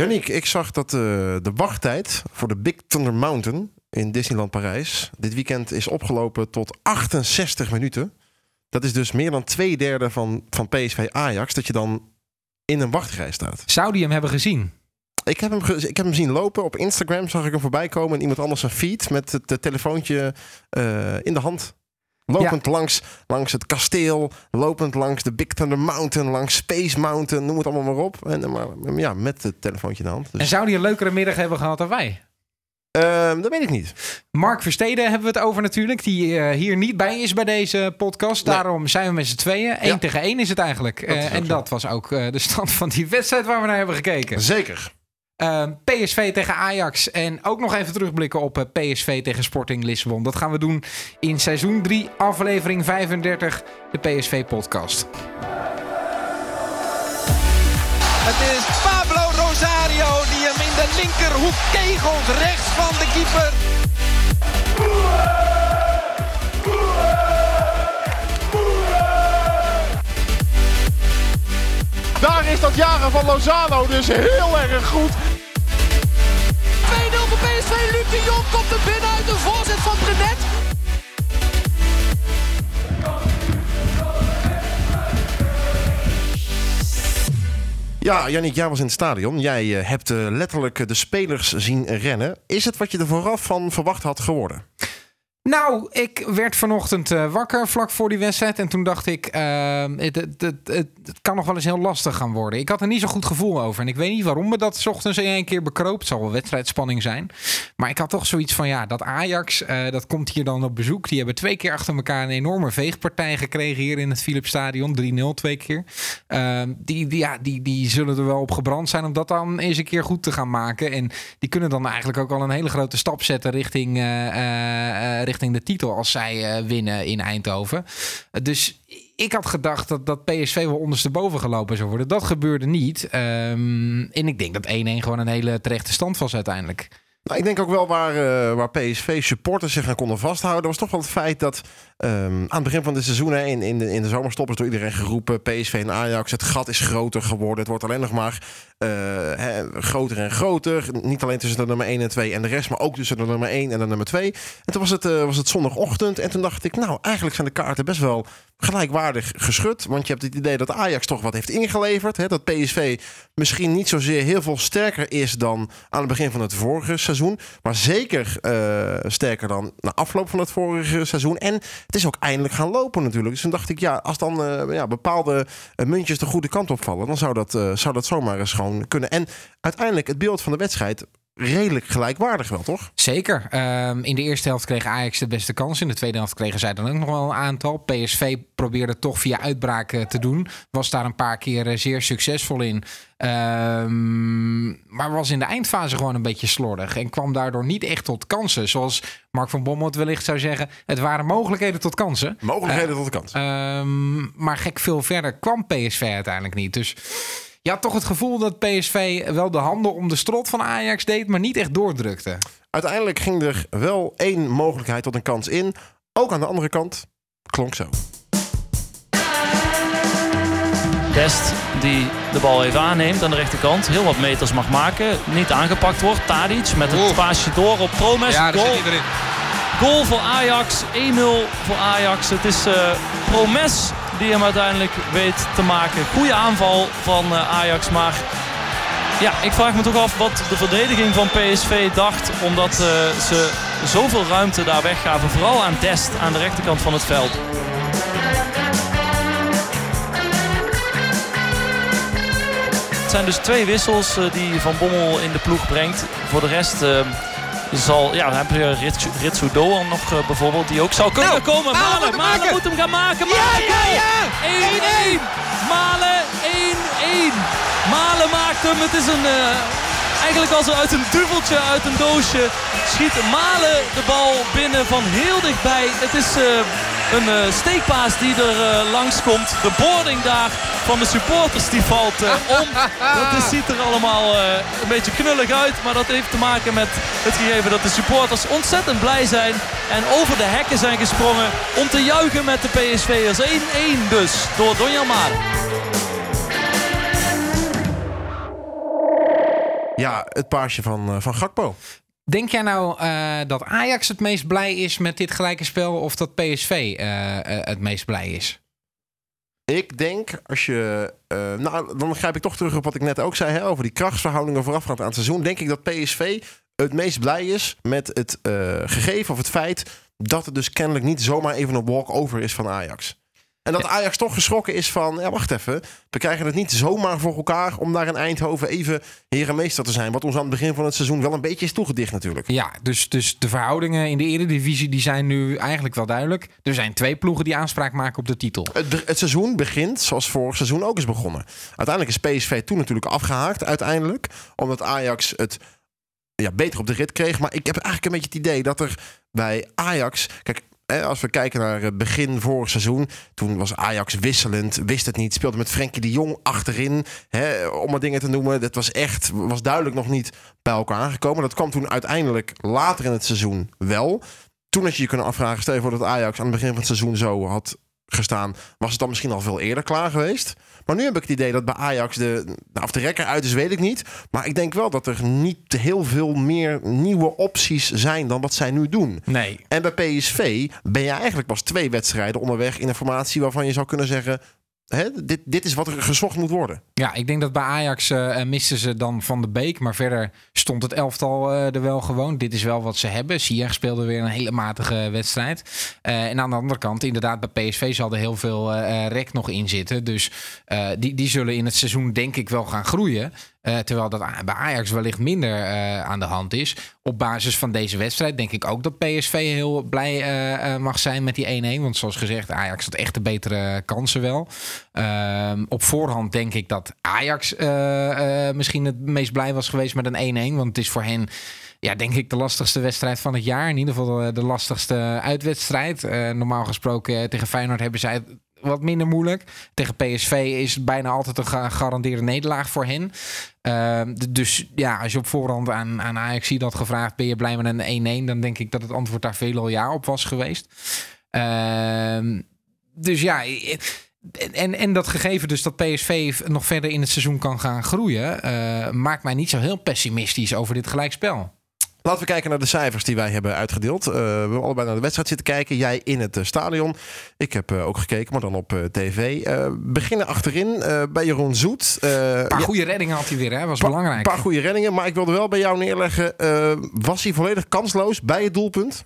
Yannick, ik zag dat de wachttijd voor de Big Thunder Mountain in Disneyland Parijs dit weekend is opgelopen tot 68 minuten. Dat is dus meer dan 2/3 van PSV Ajax, dat je dan in een wachtrij staat. Zou die hem hebben gezien? Ik heb hem zien lopen. Op Instagram zag ik hem voorbij komen en iemand anders een feed met het telefoontje in de hand. Lopend langs het kasteel, lopend langs de Big Thunder Mountain, langs Space Mountain, noem het allemaal maar op. En, ja, met het telefoontje in de hand. Dus. En zou die een leukere middag hebben gehad dan wij? Dat weet ik niet. Mark Verstede hebben we het over natuurlijk, die hier niet bij is bij deze podcast. Nee. Daarom zijn we met z'n tweeën. 1-1 is het eigenlijk. Dat is en dat was ook de stand van die wedstrijd waar we naar hebben gekeken. Zeker. PSV tegen Ajax en ook nog even terugblikken op PSV tegen Sporting Lissabon. Dat gaan we doen in seizoen 3, aflevering 35, de PSV-podcast. Het is Pablo Rosario die hem in de linkerhoek kegelt, rechts van de keeper. Daar is dat jagen van Lozano dus heel erg goed. 2-0 voor PSV. Luc de Jong komt er binnen uit de voorzet van Brenet. Ja, Yannick, jij was in het stadion. Jij hebt letterlijk de spelers zien rennen. Is het wat je er vooraf van verwacht had geworden? Nou, ik werd vanochtend wakker vlak voor die wedstrijd. En toen dacht ik, het kan nog wel eens heel lastig gaan worden. Ik had er niet zo'n goed gevoel over. En ik weet niet waarom me dat 's ochtends in één keer bekroopt. Het zal wel wedstrijdspanning zijn. Maar ik had toch zoiets van, ja, dat Ajax, dat komt hier dan op bezoek. Die hebben 2 keer achter elkaar een enorme veegpartij gekregen hier in het Philipsstadion. 3-0 2 keer. Die zullen er wel op gebrand zijn om dat dan eens een keer goed te gaan maken. En die kunnen dan eigenlijk ook al een hele grote stap zetten richting... richting de titel als zij winnen in Eindhoven. Dus ik had gedacht dat PSV wel ondersteboven gelopen zou worden. Dat gebeurde niet. En ik denk dat 1-1 gewoon een hele terechte stand was uiteindelijk. Nou, ik denk ook wel waar PSV-supporters zich aan konden vasthouden... was toch wel het feit dat aan het begin van dit seizoen... in de zomerstop is door iedereen geroepen... PSV en Ajax, het gat is groter geworden. Het wordt alleen nog maar groter en groter. Niet alleen tussen de nummer 1 en 2 en de rest... maar ook tussen de nummer 1 en de nummer 2. En toen was het zondagochtend en toen dacht ik... nou, eigenlijk zijn de kaarten best wel gelijkwaardig geschud. Want je hebt het idee dat Ajax toch wat heeft ingeleverd. Hè, dat PSV misschien niet zozeer heel veel sterker is... dan aan het begin van het vorige seizoen. Maar zeker sterker dan na afloop van het vorige seizoen. En het is ook eindelijk gaan lopen natuurlijk. Dus toen dacht ik, ja, als dan bepaalde muntjes de goede kant opvallen... dan zou dat zomaar eens gewoon kunnen. En uiteindelijk het beeld van de wedstrijd... redelijk gelijkwaardig wel, toch? Zeker. In de eerste helft kreeg Ajax de beste kans. In de tweede helft kregen zij dan ook nog wel een aantal. PSV probeerde toch via uitbraken te doen. Was daar een paar keer zeer succesvol in. Maar was in de eindfase gewoon een beetje slordig. En kwam daardoor niet echt tot kansen. Zoals Mark van Bommel het wellicht zou zeggen. Het waren mogelijkheden tot kansen. Maar gek veel verder kwam PSV uiteindelijk niet. Dus... je had toch het gevoel dat PSV wel de handen om de strot van Ajax deed... maar niet echt doordrukte. Uiteindelijk ging er wel 1 mogelijkheid tot een kans in. Ook aan de andere kant klonk zo. Dest die de bal even aanneemt aan de rechterkant. Heel wat meters mag maken. Niet aangepakt wordt. Tadić met het paasje door op Promes. Ja, goal. Goal voor Ajax. 1-0 voor Ajax. Het is Promes... die hem uiteindelijk weet te maken. Goede aanval van Ajax. Maar ja, ik vraag me toch af wat de verdediging van PSV dacht. Omdat ze zoveel ruimte daar weggaven. Vooral aan Dest aan de rechterkant van het veld. Het zijn dus 2 wissels die Van Bommel in de ploeg brengt. Voor de rest... dan heb je Ritsu Doan nog bijvoorbeeld, die ook zou kunnen komen. Malen moet hem gaan maken. Malen, ja. 1-1. Malen, 1-1. Malen maakt hem. Het is een, eigenlijk als uit een duveltje, uit een doosje, schiet Malen de bal binnen van heel dichtbij. Het is een steekpaas die er langskomt. De boarding daar van de supporters die valt om. Dat ziet er allemaal een beetje knullig uit. Maar dat heeft te maken met het gegeven dat de supporters ontzettend blij zijn. En over de hekken zijn gesprongen om te juichen met de PSV'ers. 1-1 dus door Donyell Malen. Ja, het paasje van Gakpo. Denk jij nou dat Ajax het meest blij is met dit gelijke spel of dat PSV het meest blij is? Ik denk, als je... dan grijp ik toch terug op wat ik net ook zei, hè, over die krachtsverhoudingen voorafgaand aan het seizoen. Denk ik dat PSV het meest blij is met het gegeven of het feit dat het dus kennelijk niet zomaar even een walk-over is van Ajax. En dat Ajax toch geschrokken is van, ja, wacht even, we krijgen het niet zomaar voor elkaar om daar in Eindhoven even heer en meester te zijn. Wat ons aan het begin van het seizoen wel een beetje is toegedicht natuurlijk. Ja, dus de verhoudingen in de Eredivisie die zijn nu eigenlijk wel duidelijk. Er zijn 2 ploegen die aanspraak maken op de titel. Het seizoen begint zoals vorig seizoen ook is begonnen. Uiteindelijk is PSV toen natuurlijk afgehaakt uiteindelijk. Omdat Ajax het beter op de rit kreeg. Maar ik heb eigenlijk een beetje het idee dat er bij Ajax... Kijk, als we kijken naar het begin vorig seizoen... toen was Ajax wisselend, wist het niet... speelde met Frenkie de Jong achterin, om maar dingen te noemen. Dat was duidelijk nog niet bij elkaar aangekomen. Dat kwam toen uiteindelijk later in het seizoen wel. Toen had je kunnen afvragen... stel je voor dat Ajax aan het begin van het seizoen zo had gestaan... was het dan misschien al veel eerder klaar geweest. Maar nu heb ik het idee dat bij Ajax de rekker uit is, weet ik niet. Maar ik denk wel dat er niet heel veel meer nieuwe opties zijn dan wat zij nu doen. Nee. En bij PSV ben je eigenlijk pas 2 wedstrijden onderweg in een formatie waarvan je zou kunnen zeggen... Dit is wat er gezocht moet worden. Ja, ik denk dat bij Ajax misten ze dan Van de Beek. Maar verder stond het elftal er wel gewoon. Dit is wel wat ze hebben. Ziyech speelde weer een hele matige wedstrijd. En aan de andere kant, inderdaad, bij PSV zal er heel veel rek nog in zitten. Dus die zullen in het seizoen denk ik wel gaan groeien. Terwijl dat bij Ajax wellicht minder aan de hand is. Op basis van deze wedstrijd denk ik ook dat PSV heel blij mag zijn met die 1-1. Want zoals gezegd, Ajax had echt de betere kansen wel. Op voorhand denk ik dat Ajax misschien het meest blij was geweest met een 1-1. Want het is voor hen... Ja, denk ik de lastigste wedstrijd van het jaar. In ieder geval de lastigste uitwedstrijd. Normaal gesproken tegen Feyenoord hebben zij het wat minder moeilijk. Tegen PSV is bijna altijd een gegarandeerde nederlaag voor hen. Dus ja, als je op voorhand aan Ajax had gevraagd... ben je blij met een 1-1? Dan denk ik dat het antwoord daar veelal ja op was geweest. Dus ja... En dat gegeven dus dat PSV nog verder in het seizoen kan gaan groeien... maakt mij niet zo heel pessimistisch over dit gelijkspel. Laten we kijken naar de cijfers die wij hebben uitgedeeld. We hebben allebei naar de wedstrijd zitten kijken. Jij in het stadion. Ik heb ook gekeken, maar dan op tv. Beginnen achterin bij Jeroen Zoet. Een paar goede reddingen had hij weer, hè? Was belangrijk. Een paar goede reddingen, maar ik wilde wel bij jou neerleggen... was hij volledig kansloos bij het doelpunt?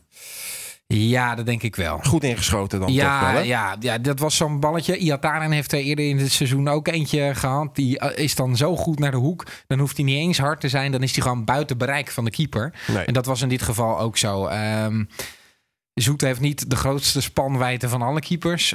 Ja, dat denk ik wel. Goed ingeschoten dan toch wel, hè? Ja, dat was zo'n balletje. Iataren heeft er eerder in het seizoen ook eentje gehad. Die is dan zo goed naar de hoek. Dan hoeft hij niet eens hard te zijn. Dan is hij gewoon buiten bereik van de keeper. Nee. En dat was in dit geval ook zo. Zoet heeft niet de grootste spanwijdte van alle keepers.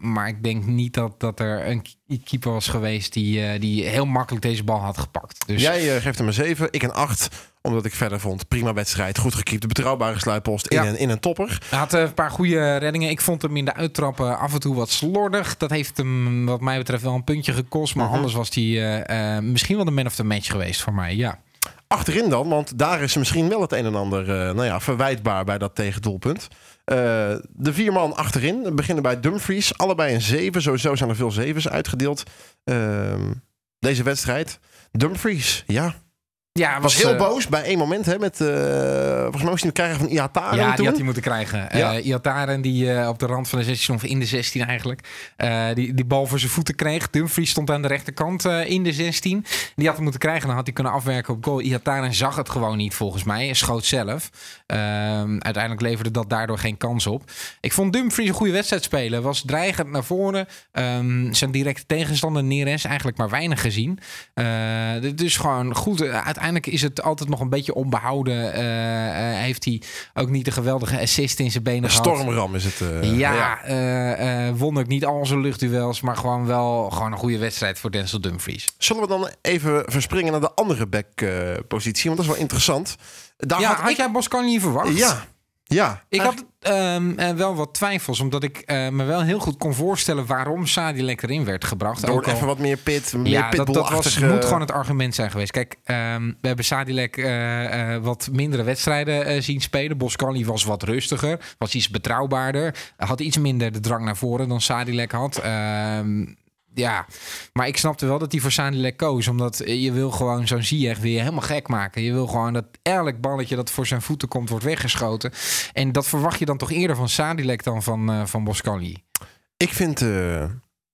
Maar ik denk niet dat er een keeper was geweest... die heel makkelijk deze bal had gepakt. Dus... Jij geeft hem een 7, ik een 8... Omdat ik verder vond, prima wedstrijd. Goed gekiept, betrouwbare sluitpost in een topper. Hij had een paar goede reddingen. Ik vond hem in de uittrappen af en toe wat slordig. Dat heeft hem wat mij betreft wel een puntje gekost. Maar anders was hij misschien wel de man of the match geweest voor mij, ja. Achterin dan, want daar is misschien wel het een en ander verwijtbaar bij dat tegendoelpunt. De 4 man achterin, we beginnen bij Dumfries. Allebei een 7, sowieso zijn er veel 7's uitgedeeld. Deze wedstrijd, Dumfries, ja... Ja, was heel boos bij één moment, hè, met volgens mij moest hij hem krijgen van Iataren. Ja, die had hij moeten krijgen. Ja. Iataren die op de rand van de 16, of in de 16 eigenlijk, die bal voor zijn voeten kreeg. Dumfries stond aan de rechterkant in de 16. Die had hem moeten krijgen, dan had hij kunnen afwerken op goal. Iataren zag het gewoon niet volgens mij, hij schoot zelf. Uiteindelijk leverde dat daardoor geen kans op. Ik vond Dumfries een goede wedstrijd spelen. Was dreigend naar voren. Zijn directe tegenstander Neres eigenlijk maar weinig gezien. Dus gewoon goed. Uiteindelijk is het altijd nog een beetje onbehouden. Heeft hij ook niet de geweldige assist in zijn benen gehad. Stormram is het. Won ook niet al zijn luchtduels. Maar gewoon wel een goede wedstrijd voor Denzel Dumfries. Zullen we dan even verspringen naar de andere backpositie? Want dat is wel interessant. Daar had jij Boskarni niet verwacht? Ja. Ik had wel wat twijfels, omdat ik me wel heel goed kon voorstellen waarom Sadilek erin werd gebracht. Door even wat meer pit, pitbull-achtige... Dat moet gewoon het argument zijn geweest. Kijk, we hebben Sadilek wat mindere wedstrijden zien spelen. Boscagli was wat rustiger, was iets betrouwbaarder. Had iets minder de drang naar voren dan Sadilek had. Ja, maar ik snapte wel dat hij voor Sadilek koos. Omdat je wil gewoon zo'n Ziyech weer helemaal gek maken. Je wil gewoon dat elk balletje dat voor zijn voeten komt, wordt weggeschoten. En dat verwacht je dan toch eerder van Sadilek dan van Boscagli. Ik vind,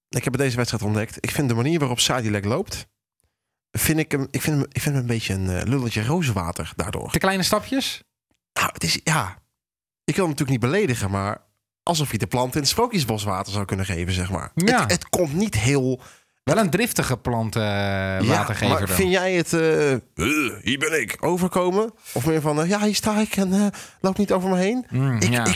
ik heb deze wedstrijd ontdekt. Ik vind de manier waarop Sadilek loopt, vind ik hem een beetje een lulletje rozenwater daardoor. De kleine stapjes? Nou, het is, ja. Ik wil hem natuurlijk niet beledigen, maar alsof je de plant in het sprookjesbos water zou kunnen geven, zeg maar. Ja. Het komt niet heel... Wel een driftige plantenwatergever. Ja, maar dan. Vind jij het... hier ben ik. Overkomen? Of meer van... ja, hier sta ik en loop niet over me heen.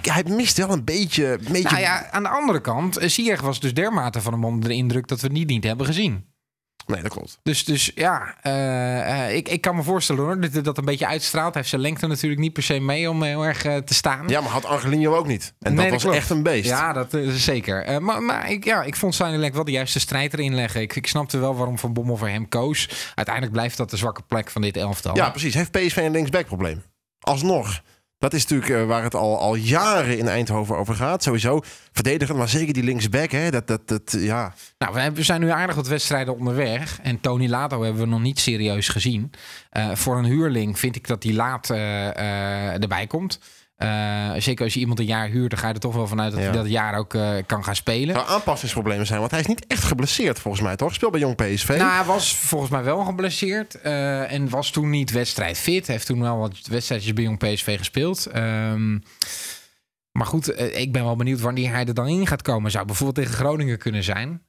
Hij mist wel een beetje... Nou ja, aan de andere kant... Ziyech was dus dermate van hem onder de indruk dat we die niet hebben gezien. Nee, dat klopt. Dus ja, ik kan me voorstellen hoor, dat dat een beetje uitstraalt. Hij heeft zijn lengte natuurlijk niet per se mee om heel erg te staan. Ja, maar had Angelino ook niet. En nee, dat was klopt. Echt een beest. Ja, dat is zeker. Maar ik vond Sadilek wel de juiste strijd erin leggen. Ik snapte wel waarom Van Bommel voor hem koos. Uiteindelijk blijft dat de zwakke plek van dit elftal. Ja, precies. Heeft PSV een linksback probleem? Alsnog. Dat is natuurlijk waar het al jaren in Eindhoven over gaat. Sowieso verdedigend, maar zeker die linksback. Hè? Ja. Nou, we zijn nu aardig wat wedstrijden onderweg. En Tony Lato hebben we nog niet serieus gezien. Voor een huurling vind ik dat die Laat erbij komt. Zeker als je iemand een jaar huurt, dan ga je er toch wel vanuit dat hij dat jaar ook kan gaan spelen. Nou, aanpassingsproblemen zijn, want hij is niet echt geblesseerd volgens mij, toch? Speel bij Jong PSV. Nou, hij was volgens mij wel geblesseerd en was toen niet wedstrijdfit. Heeft toen wel wat wedstrijdjes bij Jong PSV gespeeld. Maar goed, ik ben wel benieuwd wanneer hij er dan in gaat komen. Zou bijvoorbeeld tegen Groningen kunnen zijn.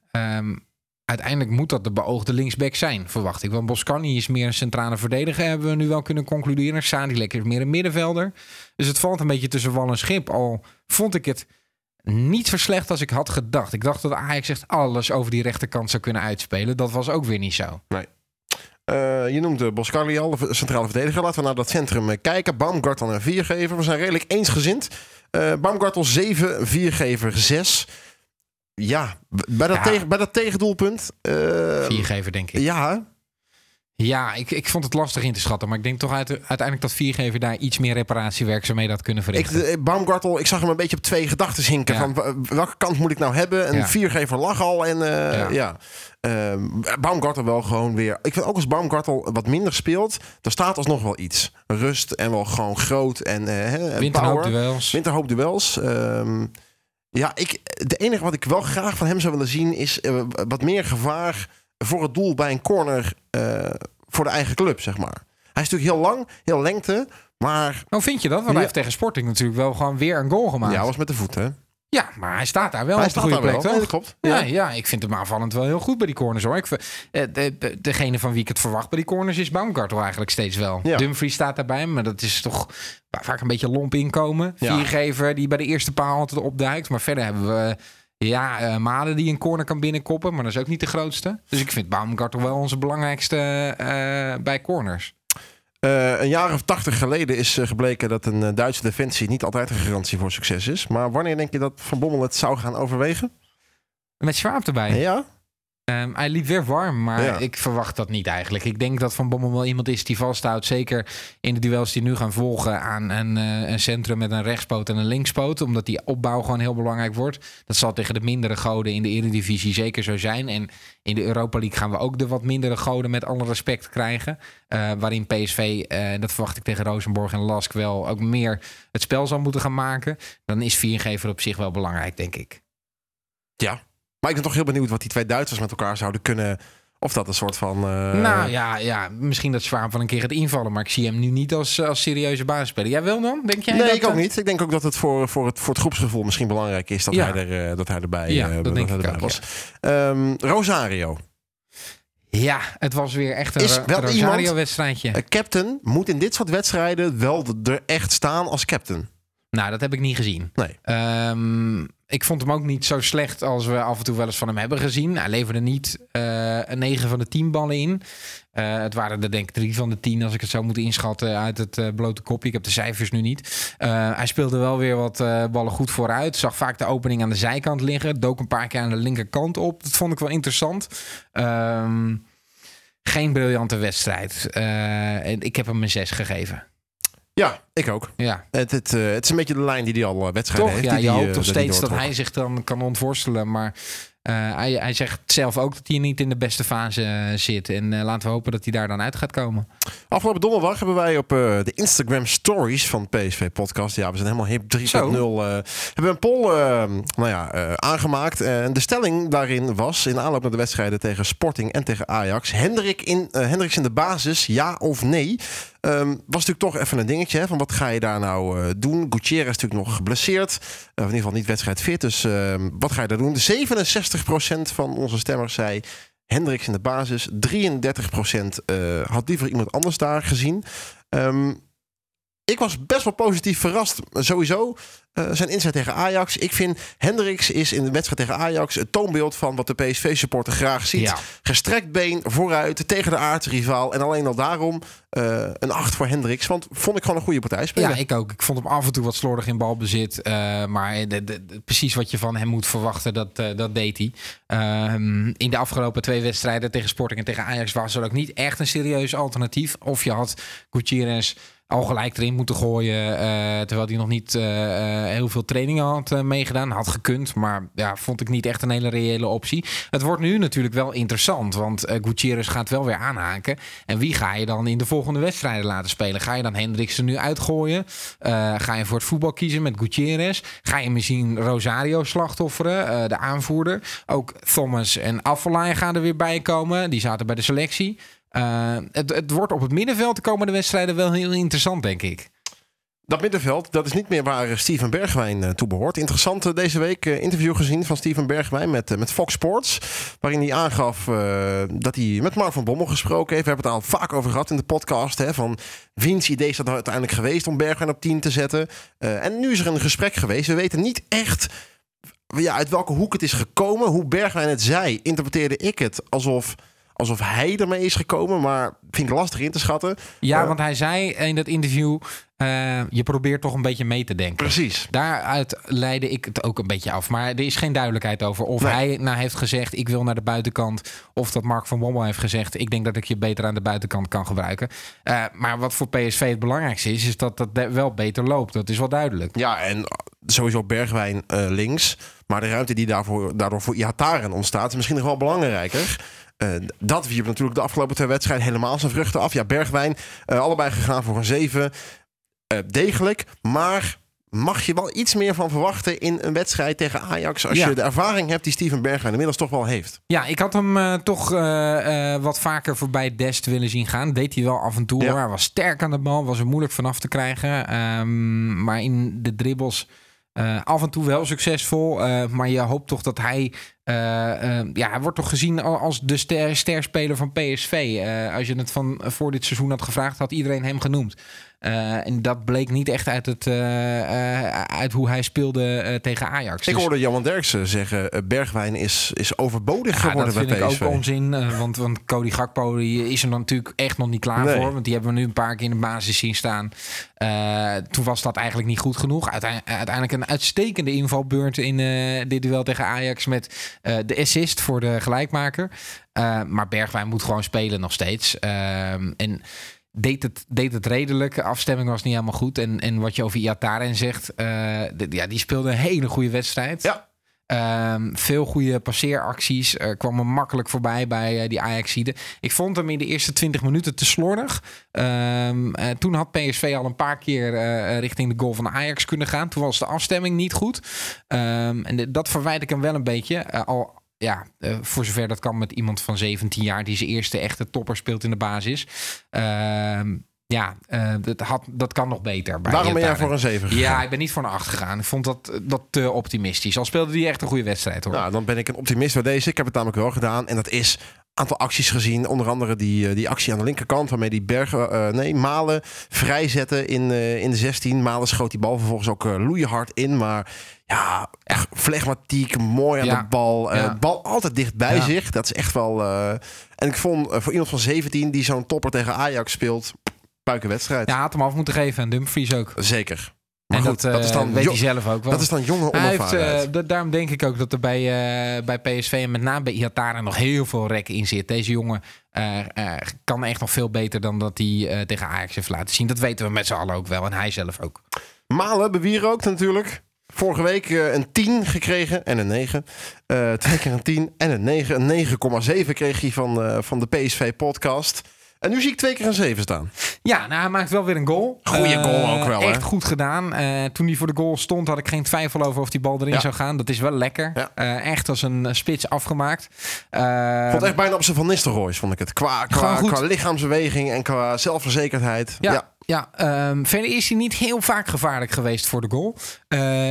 Uiteindelijk moet dat de beoogde linksback zijn, verwacht ik. Want Boskarni is meer een centrale verdediger, hebben we nu wel kunnen concluderen. Sadilek is meer een middenvelder. Dus het valt een beetje tussen wal en schip. Al vond ik het niet zo slecht als ik had gedacht. Ik dacht dat Ajax echt alles over die rechterkant zou kunnen uitspelen. Dat was ook weer niet zo. Nee. Je noemde Boscarli al, de centrale verdediger. Laten we naar dat centrum kijken. Baumgartel en viergever. We zijn redelijk eensgezind. Baumgartel 7, viergever 6. Ja, bij dat tegendoelpunt. Viergever, denk ik. Ja, ik vond het lastig in te schatten. Maar ik denk toch uiteindelijk dat viergever daar iets meer reparatiewerkzaamheden had kunnen verrichten. Baumgartel, ik zag hem een beetje op twee gedachten hinken. Ja. Van welke kant moet ik nou hebben? En viergever lag al. En Baumgartel wel gewoon weer. Ik vind ook als Baumgartel wat minder speelt, er staat alsnog wel iets. Rust en wel gewoon groot. En winterhoop duels. Ja, de enige wat ik wel graag van hem zou willen zien is wat meer gevaar voor het doel bij een corner voor de eigen club, zeg maar. Hij is natuurlijk heel lang, heel lengte, maar... Nou, vind je dat? Want hij heeft tegen Sporting natuurlijk wel gewoon weer een goal gemaakt. Ja, was met de voet, hè? Ja, maar hij staat daar wel op de goede plek, toch? Nee, dat klopt. Ja. Ja, ik vind hem aanvallend wel heel goed bij die corners, hoor. Degene van wie ik het verwacht bij die corners is Baumgartel eigenlijk steeds wel. Ja. Dumfries staat daarbij, maar dat is toch vaak een beetje lomp inkomen. Ja. Viergever die bij de eerste paal altijd opduikt. Maar verder hebben we Malen die een corner kan binnenkoppen, maar dat is ook niet de grootste. Dus ik vind Baumgartel wel onze belangrijkste bij corners. Een jaar of 80 geleden is gebleken dat een Duitse defensie niet altijd een garantie voor succes is. Maar wanneer denk je dat Van Bommel het zou gaan overwegen? Met Schwab erbij. Ja. Hij liep weer warm, maar ik verwacht dat niet eigenlijk. Ik denk dat Van Bommel wel iemand is die vasthoudt. Zeker in de duels die nu gaan volgen aan een centrum met een rechtspoot en een linkspoot. Omdat die opbouw gewoon heel belangrijk wordt. Dat zal tegen de mindere goden in de Eredivisie zeker zo zijn. En in de Europa League gaan we ook de wat mindere goden met alle respect krijgen. Waarin PSV, dat verwacht ik tegen Rosenborg en Lask, wel ook meer het spel zal moeten gaan maken. Dan is viergever op zich wel belangrijk, denk ik. Ja. Maar ik ben toch heel benieuwd wat die twee Duitsers met elkaar zouden kunnen. Of dat een soort van... misschien dat Schwab wel een keer gaat invallen. Maar ik zie hem nu niet als serieuze basisspeler. Jij wil dan? Denk jij? Nee, ik ook niet. Ik denk ook dat het voor het groepsgevoel misschien belangrijk is dat hij erbij was. Ja. Rosario. Ja, het was weer echt een Rosario-wedstrijdje. Captain moet in dit soort wedstrijden wel er echt staan als captain. Nou, dat heb ik niet gezien. Nee. Ik vond hem ook niet zo slecht als we af en toe wel eens van hem hebben gezien. Hij leverde niet 9 van de 10 ballen in. Het waren er denk ik 3 van de 10 als ik het zou moeten inschatten uit het blote kopje. Ik heb de cijfers nu niet. Hij speelde wel weer wat ballen goed vooruit. Zag vaak de opening aan de zijkant liggen. Dook een paar keer aan de linkerkant op. Dat vond ik wel interessant. Geen briljante wedstrijd. Ik heb hem een 6 gegeven. Ja, ik ook. Ja. Het is een beetje de lijn die hij al wedstrijden heeft. Ja, je hoopt nog steeds dat hij zich dan kan ontworstelen. Maar Hij zegt zelf ook dat hij niet in de beste fase zit. En laten we hopen dat hij daar dan uit gaat komen. Afgelopen donderdag hebben wij op de Instagram stories van PSV Podcast. Ja, we zijn helemaal hip 3.0. Hebben we een poll aangemaakt. En de stelling daarin was, in aanloop naar de wedstrijden tegen Sporting en tegen Ajax, Hendricks in de basis, ja of nee? Was natuurlijk toch even een dingetje. Hè, van wat ga je daar nou doen? Gutierrez is natuurlijk nog geblesseerd. In ieder geval niet wedstrijdfit. Dus wat ga je daar doen? 67% van onze stemmers zei Hendricks in de basis. 33% had liever iemand anders daar gezien. Ik was best wel positief verrast. Sowieso zijn inzet tegen Ajax. Ik vind Hendricks is in de wedstrijd tegen Ajax het toonbeeld van wat de PSV-supporter graag ziet. Ja. Gestrekt been vooruit tegen de aardsrivaal. En alleen al daarom een 8 voor Hendricks. Want vond ik gewoon een goede partij spelen. Ja, ik ook. Ik vond hem af en toe wat slordig in balbezit. Maar precies wat je van hem moet verwachten, dat deed hij. In de afgelopen 2 wedstrijden tegen Sporting en tegen Ajax was er ook niet echt een serieus alternatief. Of je had Gutierrez al gelijk erin moeten gooien, terwijl hij nog niet heel veel trainingen had meegedaan. Had gekund, maar ja, vond ik niet echt een hele reële optie. Het wordt nu natuurlijk wel interessant, want Gutierrez gaat wel weer aanhaken. En wie ga je dan in de volgende wedstrijden laten spelen? Ga je dan Hendricks er nu uitgooien? Ga je voor het voetbal kiezen met Gutierrez? Ga je misschien Rosario slachtofferen, de aanvoerder? Ook Thomas en Affelay gaan er weer bij komen. Die zaten bij de selectie. Het wordt op het middenveld de komende wedstrijden wel heel interessant, denk ik. Dat middenveld, dat is niet meer waar Steven Bergwijn toe behoort. Interessant deze week interview gezien van Steven Bergwijn met Fox Sports. Waarin hij aangaf dat hij met Mark van Bommel gesproken heeft. We hebben het al vaak over gehad in de podcast. Hè, van wiens idee is dat nou uiteindelijk geweest om Bergwijn op 10 te zetten. En nu is er een gesprek geweest. We weten niet echt uit welke hoek het is gekomen. Hoe Bergwijn het zei, interpreteerde ik het alsof hij ermee is gekomen, maar vind ik lastig in te schatten. Ja, want hij zei in dat interview, je probeert toch een beetje mee te denken. Precies. Daaruit leidde ik het ook een beetje af. Maar er is geen duidelijkheid over of hij nou heeft gezegd, ik wil naar de buitenkant. Of dat Mark van Bommel heeft gezegd, ik denk dat ik je beter aan de buitenkant kan gebruiken. Maar wat voor PSV het belangrijkste is dat dat wel beter loopt. Dat is wel duidelijk. Ja, en sowieso Bergwijn links. Maar de ruimte die daardoor voor Ihataren ontstaat is misschien nog wel belangrijker. Dat wierp natuurlijk de afgelopen 2 wedstrijden helemaal zijn vruchten af. Ja, Bergwijn, allebei gegaan voor een 7. Degelijk, maar mag je wel iets meer van verwachten in een wedstrijd tegen Ajax als je de ervaring hebt die Steven Bergwijn inmiddels toch wel heeft. Ja, ik had hem toch wat vaker voorbij Dest willen zien gaan. Deed hij wel af en toe. Ja. Hij was sterk aan de bal, was er moeilijk vanaf te krijgen. Maar in de dribbels af en toe wel succesvol. Maar je hoopt toch dat hij hij wordt toch gezien als de sterspeler van PSV. Als je het voor dit seizoen had gevraagd, had iedereen hem genoemd. En dat bleek niet echt uit hoe hij speelde tegen Ajax. Ik hoorde Johan Derksen zeggen, Bergwijn is overbodig geworden bij PSV. Dat vind ik ook onzin, want Cody Gakpo is er dan natuurlijk echt nog niet klaar voor. Want die hebben we nu een paar keer in de basis zien staan. Toen was dat eigenlijk niet goed genoeg. Uiteindelijk een uitstekende invalbeurt in dit duel tegen Ajax met de assist voor de gelijkmaker. Maar Bergwijn moet gewoon spelen nog steeds. En deed het redelijk. Afstemming was niet helemaal goed. En wat je over Iataren zegt, die speelde een hele goede wedstrijd. Ja. Veel goede passeeracties. Kwam er makkelijk voorbij bij die Ajaxiden. Ik vond hem in de eerste 20 minuten te slordig. Toen had PSV al een paar keer richting de goal van Ajax kunnen gaan. Toen was de afstemming niet goed. En dat verwijt ik hem wel een beetje. Voor zover dat kan met iemand van 17 jaar die zijn eerste echte topper speelt in de basis. Dat kan nog beter. Waarom ben jij voor een 7 gegaan? Ja, ik ben niet voor een 8 gegaan. Ik vond dat te optimistisch. Al speelde die echt een goede wedstrijd, hoor. Nou, dan ben ik een optimist bij deze. Ik heb het namelijk wel gedaan. En dat is aantal acties gezien. Onder andere die actie aan de linkerkant waarmee die Malen vrijzetten in de 16. Malen schoot die bal vervolgens ook loeihard in. Maar ja, echt flegmatiek, mooi aan de bal. Bal altijd dicht bij zich. Dat is echt wel... En ik vond voor iemand van 17 die zo'n topper tegen Ajax speelt, puikenwedstrijd. Ja, had hem af moeten geven. En Dumfries ook. Zeker. Maar en goed, dat is dan weet hij zelf ook wel. Dat is dan jonge onervarenheid. Daarom denk ik ook dat er bij PSV en met name bij Ihataren nog heel veel rek in zit. Deze jongen kan echt nog veel beter dan dat hij tegen Ajax heeft laten zien. Dat weten we met z'n allen ook wel. En hij zelf ook. Malen bewierookt natuurlijk. Vorige week een 10 gekregen en een 9. Twee keer een 10 en een 9. Een 9,7 kreeg hij van de PSV-podcast. En nu zie ik twee keer een 7 staan. Ja, nou, hij maakt wel weer een goal. Goeie goal ook wel. Echt goed gedaan. Toen hij voor de goal stond, had ik geen twijfel over of die bal erin zou gaan. Dat is wel lekker. Ja. Echt als een spits afgemaakt. Vond echt bijna op zijn Van Nistelrooy, vond ik het. Qua lichaamsbeweging en qua zelfverzekerdheid. Ja. Ja, verder is hij niet heel vaak gevaarlijk geweest voor de goal.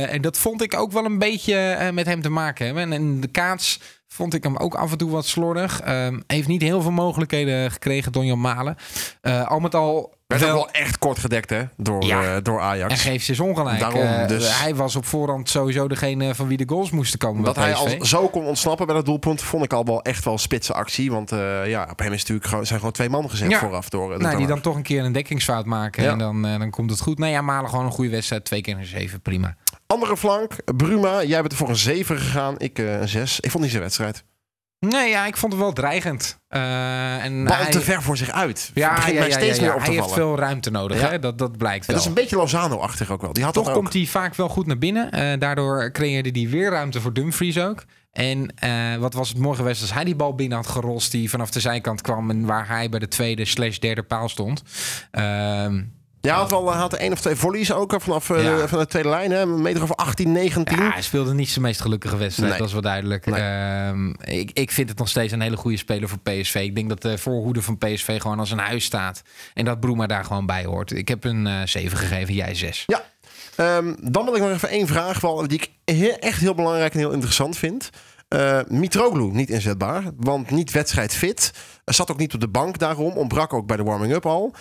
En dat vond ik ook wel een beetje met hem te maken hebben. En de kaats vond ik hem ook af en toe wat slordig. Heeft niet heel veel mogelijkheden gekregen, Donyell Malen. Al met al... Werd wel... ook wel echt kort gedekt, hè? Door Ajax. En geeft ze ongelijk. Daarom dus... hij was op voorhand sowieso degene van wie de goals moesten komen. Dat hij al zo kon ontsnappen bij dat doelpunt... vond ik al wel echt wel spitse actie. Want op hem is natuurlijk zijn gewoon twee man gezet vooraf. Die dan toch een keer een dekkingsfout maken. Ja. En dan komt het goed. Nou ja, Malen gewoon een goede wedstrijd. 2 keer een 7, prima. Andere flank, Bruma. Jij bent er voor een 7 gegaan. Ik een 6. Ik vond niet zijn wedstrijd. Nee, ja, ik vond het wel dreigend. Bal te ver voor zich uit. Ja, begint mij steeds meer op te vallen. Hij heeft veel ruimte nodig, hè? Dat blijkt wel. Dat is een beetje Lozano-achtig ook wel. Toch komt hij vaak wel goed naar binnen. Daardoor creëerde hij weer ruimte voor Dumfries ook. En wat was het mooi geweest als hij die bal binnen had gerost... die vanaf de zijkant kwam en waar hij bij de 2e/3e paal stond... Ja, hij had 1 of 2 volleys ook vanaf de tweede lijn. Hè? Een meter of 18, 19. Ja, hij speelde niet zijn meest gelukkige wedstrijd, dat is wel duidelijk. Nee. Ik vind het nog steeds een hele goede speler voor PSV. Ik denk dat de voorhoede van PSV gewoon als een huis staat. En dat Bruma daar gewoon bij hoort. Ik heb een 7 gegeven, jij 6. Ja, dan wil ik nog even 1 vraag, die ik echt heel belangrijk en heel interessant vind. Mitroglou niet inzetbaar, want niet wedstrijdfit. Zat ook niet op de bank daarom, ontbrak ook bij de warming-up al.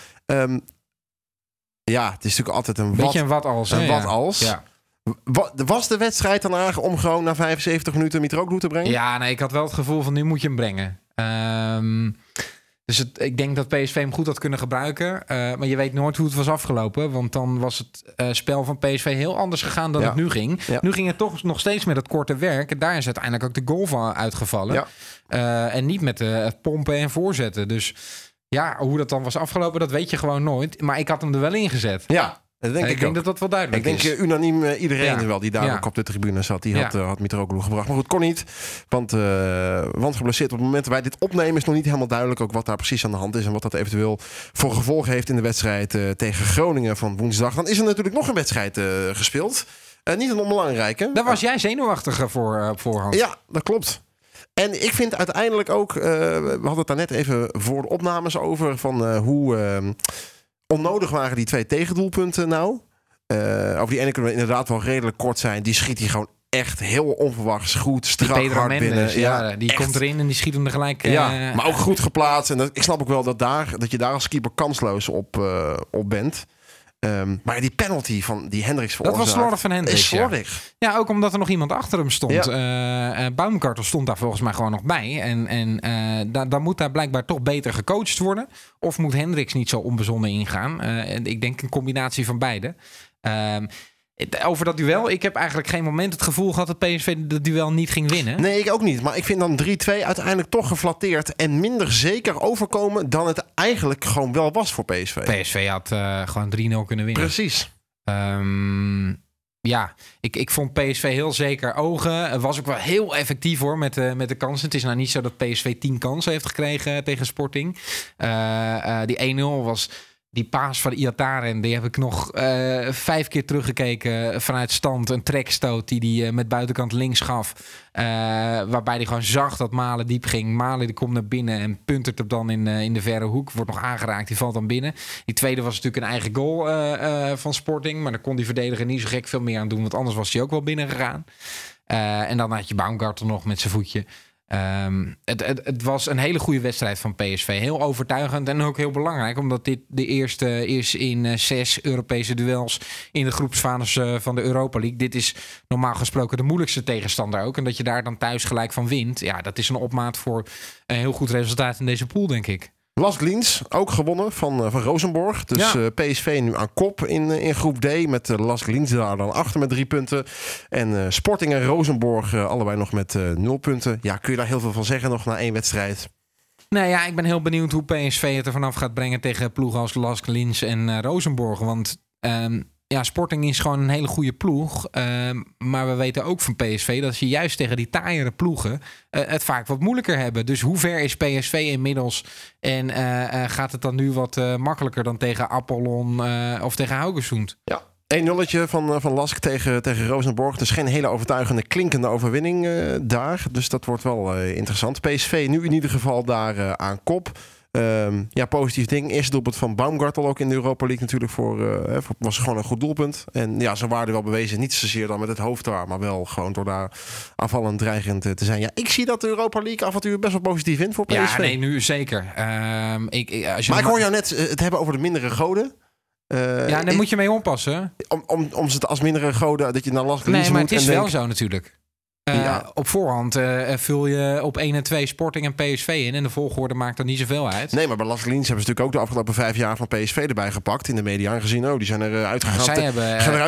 Ja, het is natuurlijk altijd een beetje wat als. Ja. Was de wedstrijd dan aangekomen om gewoon na 75 minuten Mitroglou te brengen? Ja, nee, ik had wel het gevoel van nu moet je hem brengen. Dus ik denk dat PSV hem goed had kunnen gebruiken. Maar je weet nooit hoe het was afgelopen. Want dan was het spel van PSV heel anders gegaan dan het nu ging. Ja. Nu ging het toch nog steeds met dat korte werk. En daar is uiteindelijk ook de goal van uitgevallen. Ja. En niet met het pompen en voorzetten. Dus... Ja, hoe dat dan was afgelopen, dat weet je gewoon nooit. Maar ik had hem er wel in gezet. Ja, dat denk ik ook. Ik denk dat wel duidelijk is. Ik denk unaniem iedereen wel die daar ook op de tribune zat. Die had Mitroglou gebracht. Maar goed, kon niet. Want geblesseerd op het moment dat wij dit opnemen... is nog niet helemaal duidelijk ook wat daar precies aan de hand is... en wat dat eventueel voor gevolgen heeft in de wedstrijd tegen Groningen van woensdag. Dan is er natuurlijk nog een wedstrijd gespeeld. Niet een onbelangrijke. Daar was jij zenuwachtiger voor op voorhand. Ja, dat klopt. En ik vind uiteindelijk ook... we hadden het daar net even voor de opnames over... van hoe onnodig waren die 2 tegendoelpunten nou. Over die ene kunnen we inderdaad wel redelijk kort zijn. Die schiet hij gewoon echt heel onverwachts goed, strak, hard binnen. Ja, die komt erin en die schiet hem er gelijk... maar ook goed geplaatst. En ik snap ook wel dat je daar als keeper kansloos op bent... maar die penalty van die Hendricks veroorzaakt... Dat was slordig van Hendricks, ja, ook omdat er nog iemand achter hem stond. Ja. Baumgartel stond daar volgens mij gewoon nog bij. En dan moet daar blijkbaar toch beter gecoacht worden. Of moet Hendricks niet zo onbezonnen ingaan. Ik denk een combinatie van beide. Over dat duel, ik heb eigenlijk geen moment het gevoel gehad... dat PSV dat duel niet ging winnen. Nee, ik ook niet. Maar ik vind dan 3-2 uiteindelijk toch geflatteerd... en minder zeker overkomen dan het eigenlijk gewoon wel was voor PSV. PSV had gewoon 3-0 kunnen winnen. Precies. Ik vond PSV heel zeker ogen. Was ook wel heel effectief hoor met de kansen. Het is nou niet zo dat PSV 10 kansen heeft gekregen tegen Sporting. Die 1-0 was... Die paas van Itakura, die heb ik nog 5 keer teruggekeken vanuit stand. Een trekstoot die hij met buitenkant links gaf. Waarbij hij gewoon zag dat Malen diep ging. Malen die komt naar binnen en puntert hem dan in de verre hoek. Wordt nog aangeraakt, die valt dan binnen. Die tweede was natuurlijk een eigen goal van Sporting. Maar daar kon die verdediger niet zo gek veel meer aan doen. Want anders was hij ook wel binnen gegaan. En dan had je Baumgartel nog met zijn voetje. Het was een hele goede wedstrijd van PSV. Heel overtuigend en ook heel belangrijk. Omdat dit de eerste is in 6 Europese duels in de groepsfases van de Europa League. Dit is normaal gesproken de moeilijkste tegenstander ook. En dat je daar dan thuis gelijk van wint. Ja, dat is een opmaat voor een heel goed resultaat in deze pool, denk ik. Lask ook gewonnen van Rosenborg. Dus PSV nu aan kop in groep D. Met Lask daar dan achter met 3 punten. En Sporting en Rosenborg allebei nog met 0 punten. Ja, kun je daar heel veel van zeggen nog na 1 wedstrijd? Nou ja, ik ben heel benieuwd hoe PSV het er vanaf gaat brengen... tegen ploegen als Lask en Rosenborg. Want... ja, Sporting is gewoon een hele goede ploeg. Maar we weten ook van PSV dat ze juist tegen die taaiere ploegen het vaak wat moeilijker hebben. Dus hoe ver is PSV inmiddels? En gaat het dan nu wat makkelijker dan tegen Apollon of tegen Haugesund? Ja. 1-0'tje van Lask tegen Rosenborg. Dus geen hele overtuigende, klinkende overwinning daar. Dus dat wordt wel interessant. PSV nu in ieder geval daar aan kop. Ja, positief ding. Eerste doelpunt van Baumgartel ook in de Europa League natuurlijk. Was gewoon een goed doelpunt. En ja, ze waren wel bewezen. Niet zozeer dan met het hoofd daar, maar wel gewoon door daar aanvallend dreigend te zijn. Ja, ik zie dat de Europa League avontuur best wel positief in voor PSV. Ja, nee, nu zeker. Ik hoor jou net het hebben over de mindere goden. Ja, daar moet je mee oppassen. Om ze als mindere goden, dat je naar Lask moet. Nee, maar het is wel zo natuurlijk. Ja. Op voorhand vul je op 1 en 2 Sporting en PSV in. En de volgorde maakt er niet zoveel uit. Nee, maar bij Lask hebben ze natuurlijk ook de afgelopen 5 jaar van PSV erbij gepakt. In de media aangezien, die zijn eruit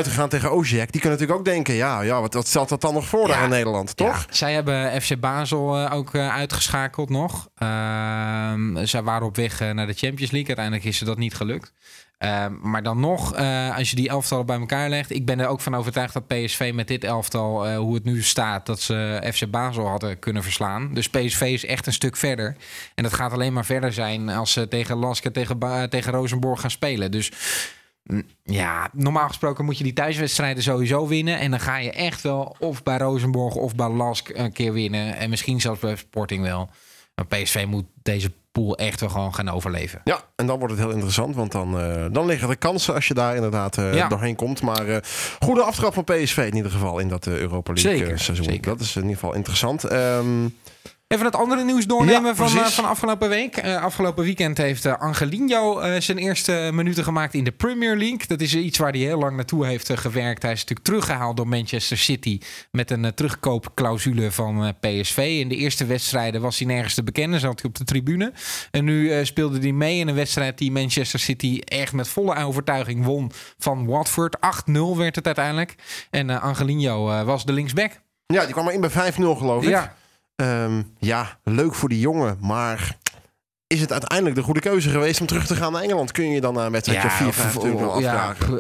gegaan tegen Osijek. Die kunnen natuurlijk ook denken, wat stelt dat dan nog voor daar in Nederland, toch? Ja. Zij hebben FC Basel ook uitgeschakeld nog. Zij waren op weg naar de Champions League. Uiteindelijk is ze dat niet gelukt. Maar dan nog, als je die elftallen bij elkaar legt... Ik ben er ook van overtuigd dat PSV met dit elftal... hoe het nu staat, dat ze FC Basel hadden kunnen verslaan. Dus PSV is echt een stuk verder. En dat gaat alleen maar verder zijn... als ze tegen Lask, tegen Rosenborg gaan spelen. Dus ja, normaal gesproken moet je die thuiswedstrijden sowieso winnen. En dan ga je echt wel of bij Rosenborg of bij Lask een keer winnen. En misschien zelfs bij Sporting wel. Maar PSV moet deze pool echt wel gewoon gaan overleven. Ja, en dan wordt het heel interessant, want dan liggen de kansen als je daar inderdaad doorheen komt. Maar goede aftrap van PSV in ieder geval in dat Europa League seizoen. Zeker. Dat is in ieder geval interessant. Even het andere nieuws doornemen van afgelopen week. Afgelopen weekend heeft Angelino zijn eerste minuten gemaakt in de Premier League. Dat is iets waar hij heel lang naartoe heeft gewerkt. Hij is natuurlijk teruggehaald door Manchester City met een terugkoopclausule van PSV. In de eerste wedstrijden was hij nergens te bekennen, zat hij op de tribune. En nu speelde hij mee in een wedstrijd die Manchester City echt met volle overtuiging won van Watford. 8-0 werd het uiteindelijk. En Angelino was de linksback. Ja, die kwam er in bij 5-0 geloof ik. Ja. Ja, leuk voor die jongen, maar is het uiteindelijk de goede keuze geweest om terug te gaan naar Engeland? Kun je dan naar een wedstrijdje 4-5 afvragen?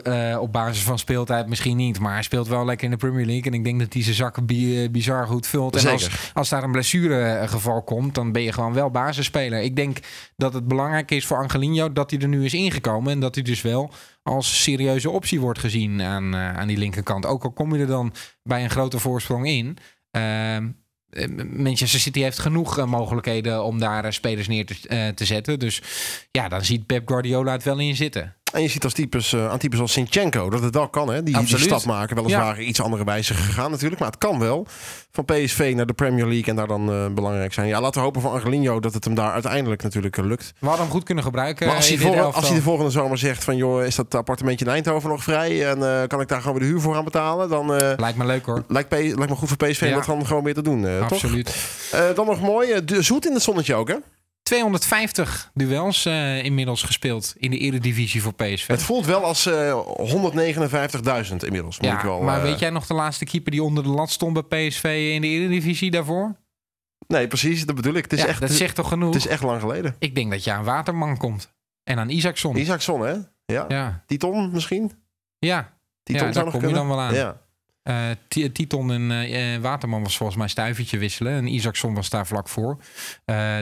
Ja, op basis van speeltijd misschien niet, maar hij speelt wel lekker in de Premier League en ik denk dat hij zijn zakken bizar goed vult. Zeker. En als daar een blessuregeval komt, dan ben je gewoon wel basisspeler. Ik denk dat het belangrijk is voor Angelino dat hij er nu is ingekomen en dat hij dus wel als serieuze optie wordt gezien aan die linkerkant. Ook al kom je er dan bij een grote voorsprong in. Manchester City heeft genoeg mogelijkheden om daar spelers neer te zetten. Dus ja, dan ziet Pep Guardiola het wel in zitten. En je ziet aan types als Zinchenko dat het wel kan, hè? Die stap maken. Weliswaar iets andere wijze gegaan natuurlijk, maar het kan wel. Van PSV naar de Premier League en daar dan belangrijk zijn. Ja, laten we hopen van Angelino dat het hem daar uiteindelijk natuurlijk lukt. We hadden hem goed kunnen gebruiken. Maar als hij de volgende zomer zegt van joh, is dat appartementje in Eindhoven nog vrij? En kan ik daar gewoon weer de huur voor gaan betalen? Dan, lijkt me leuk hoor. Lijkt me goed voor PSV om dat dan gewoon weer te doen, absoluut. Toch? Dan nog mooi, Zoet in het zonnetje ook hè? 250 duels inmiddels gespeeld in de Eredivisie voor PSV. Het voelt wel als 159.000 inmiddels. Ja, moet ik wel, maar weet jij nog de laatste keeper die onder de lat stond bij PSV in de Eredivisie daarvoor? Nee, precies, dat bedoel ik. Het is echt, dat zegt toch genoeg? Het is echt lang geleden. Ik denk dat je aan Waterman komt. En aan Isaacson. Isaacson, hè? Ja. Titon misschien? Ja, Titon daar kom je dan wel aan. Ja. Titon en Waterman was volgens mij stuivertje wisselen. En Isaacson was daar vlak voor. Daar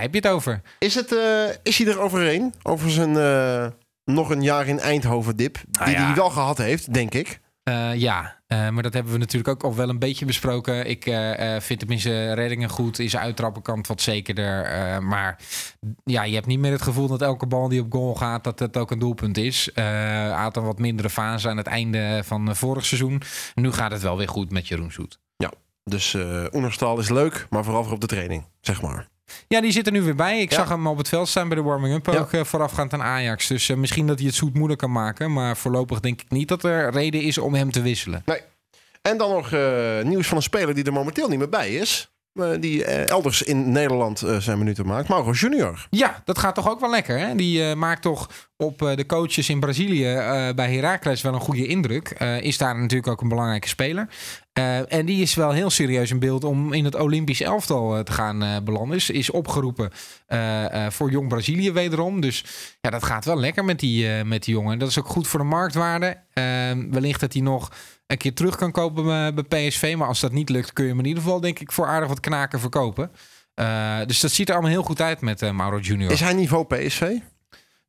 heb je het over. Is hij er overheen? Over zijn nog een jaar in Eindhoven dip. Die hij wel gehad heeft, denk ik. Maar dat hebben we natuurlijk ook al wel een beetje besproken. Ik vind tenminste reddingen goed. Is uittrappenkant wat zekerder. Maar ja, je hebt niet meer het gevoel dat elke bal die op goal gaat, dat het ook een doelpunt is. Had een wat mindere fase aan het einde van vorig seizoen. Nu gaat het wel weer goed met Jeroen Zoet. Ja, dus Oenerstal is leuk, maar vooral voor op de training, zeg maar. Ja, die zit er nu weer bij. Ik zag hem op het veld staan bij de warming-up. Ja. Ook voorafgaand aan Ajax. Dus misschien dat hij het Zoet moeilijk kan maken. Maar voorlopig denk ik niet dat er reden is om hem te wisselen. Nee. En dan nog nieuws van een speler die er momenteel niet meer bij is. Die elders in Nederland zijn minuten maakt. Mauro Junior. Ja, dat gaat toch ook wel lekker, hè? Die maakt toch op de coaches in Brazilië bij Heracles wel een goede indruk. Is daar natuurlijk ook een belangrijke speler. En die is wel heel serieus in beeld om in het Olympisch elftal te gaan belanden. Is opgeroepen voor Jong Brazilië wederom. Dus ja, dat gaat wel lekker met die jongen. Dat is ook goed voor de marktwaarde. Wellicht dat hij nog een keer terug kan kopen bij PSV. Maar als dat niet lukt, kun je hem in ieder geval denk ik voor aardig wat knaken verkopen. Dus dat ziet er allemaal heel goed uit met Mauro Junior. Is hij niveau PSV?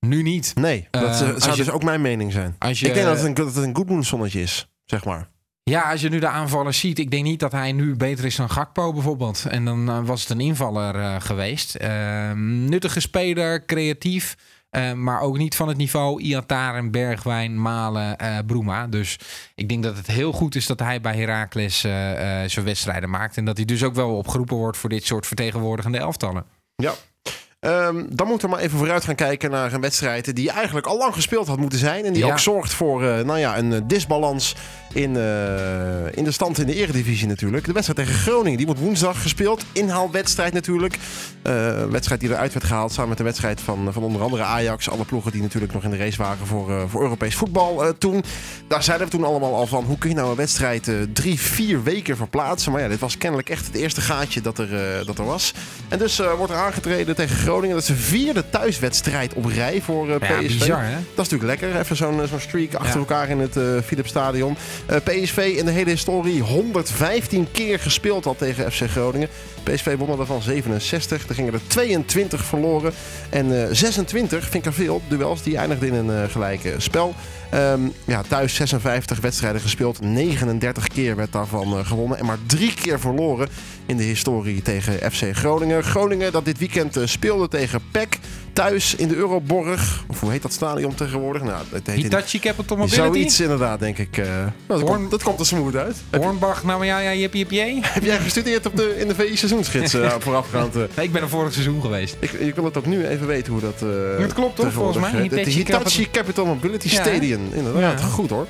Nu niet. Nee, dat zou dus ook mijn mening zijn. Ik denk dat het een Goodmoon-zonnetje is, zeg maar. Ja, als je nu de aanvallers ziet, ik denk niet dat hij nu beter is dan Gakpo bijvoorbeeld. En dan was het een invaller geweest. Nuttige speler, creatief, maar ook niet van het niveau Iataren, Bergwijn, Malen, Bruma. Dus ik denk dat het heel goed is dat hij bij Heracles zijn wedstrijden maakt. En dat hij dus ook wel opgeroepen wordt voor dit soort vertegenwoordigende elftallen. Ja. Dan moeten we maar even vooruit gaan kijken naar een wedstrijd die eigenlijk al lang gespeeld had moeten zijn. En die ook zorgt voor een disbalans in de stand in de eredivisie natuurlijk. De wedstrijd tegen Groningen, die wordt woensdag gespeeld. Inhaalwedstrijd natuurlijk. Wedstrijd die eruit werd gehaald samen met de wedstrijd van onder andere Ajax. Alle ploegen die natuurlijk nog in de race waren voor Europees voetbal toen. Daar zeiden we toen allemaal al van, hoe kun je nou een wedstrijd 3-4 weken verplaatsen? Maar ja, dit was kennelijk echt het eerste gaatje dat er was. En dus wordt er aangetreden tegen Groningen. Dat is de 4e thuiswedstrijd op rij voor PSV. Bizar, hè? Dat is natuurlijk lekker. Even zo'n streak achter elkaar in het Philips Stadion. PSV in de hele historie 115 keer gespeeld al tegen FC Groningen. PSV won ervan 67. Er gingen er 22 verloren. En 26, vind ik er veel, duels. Die eindigden in een gelijke spel. Thuis 56 wedstrijden gespeeld. 39 keer werd daarvan gewonnen. En maar 3 keer verloren in de historie tegen FC Groningen. Groningen dat dit weekend speelde tegen PEC. Thuis in de Euroborg. Of hoe heet dat stadion tegenwoordig? Nou, het heet Hitachi Capital Mobility? Zoiets inderdaad, denk ik. Dat komt er smooth uit. Hornbach, nou ja, jippie. Heb jij gestudeerd in de VI-seizoensgids voorafgaand? Nee, ik ben er vorig seizoen geweest. Ik wil het ook nu even weten hoe dat... dat klopt toch, volgens mij? Hitachi Capital Mobility Stadium. Inderdaad, goed hoor.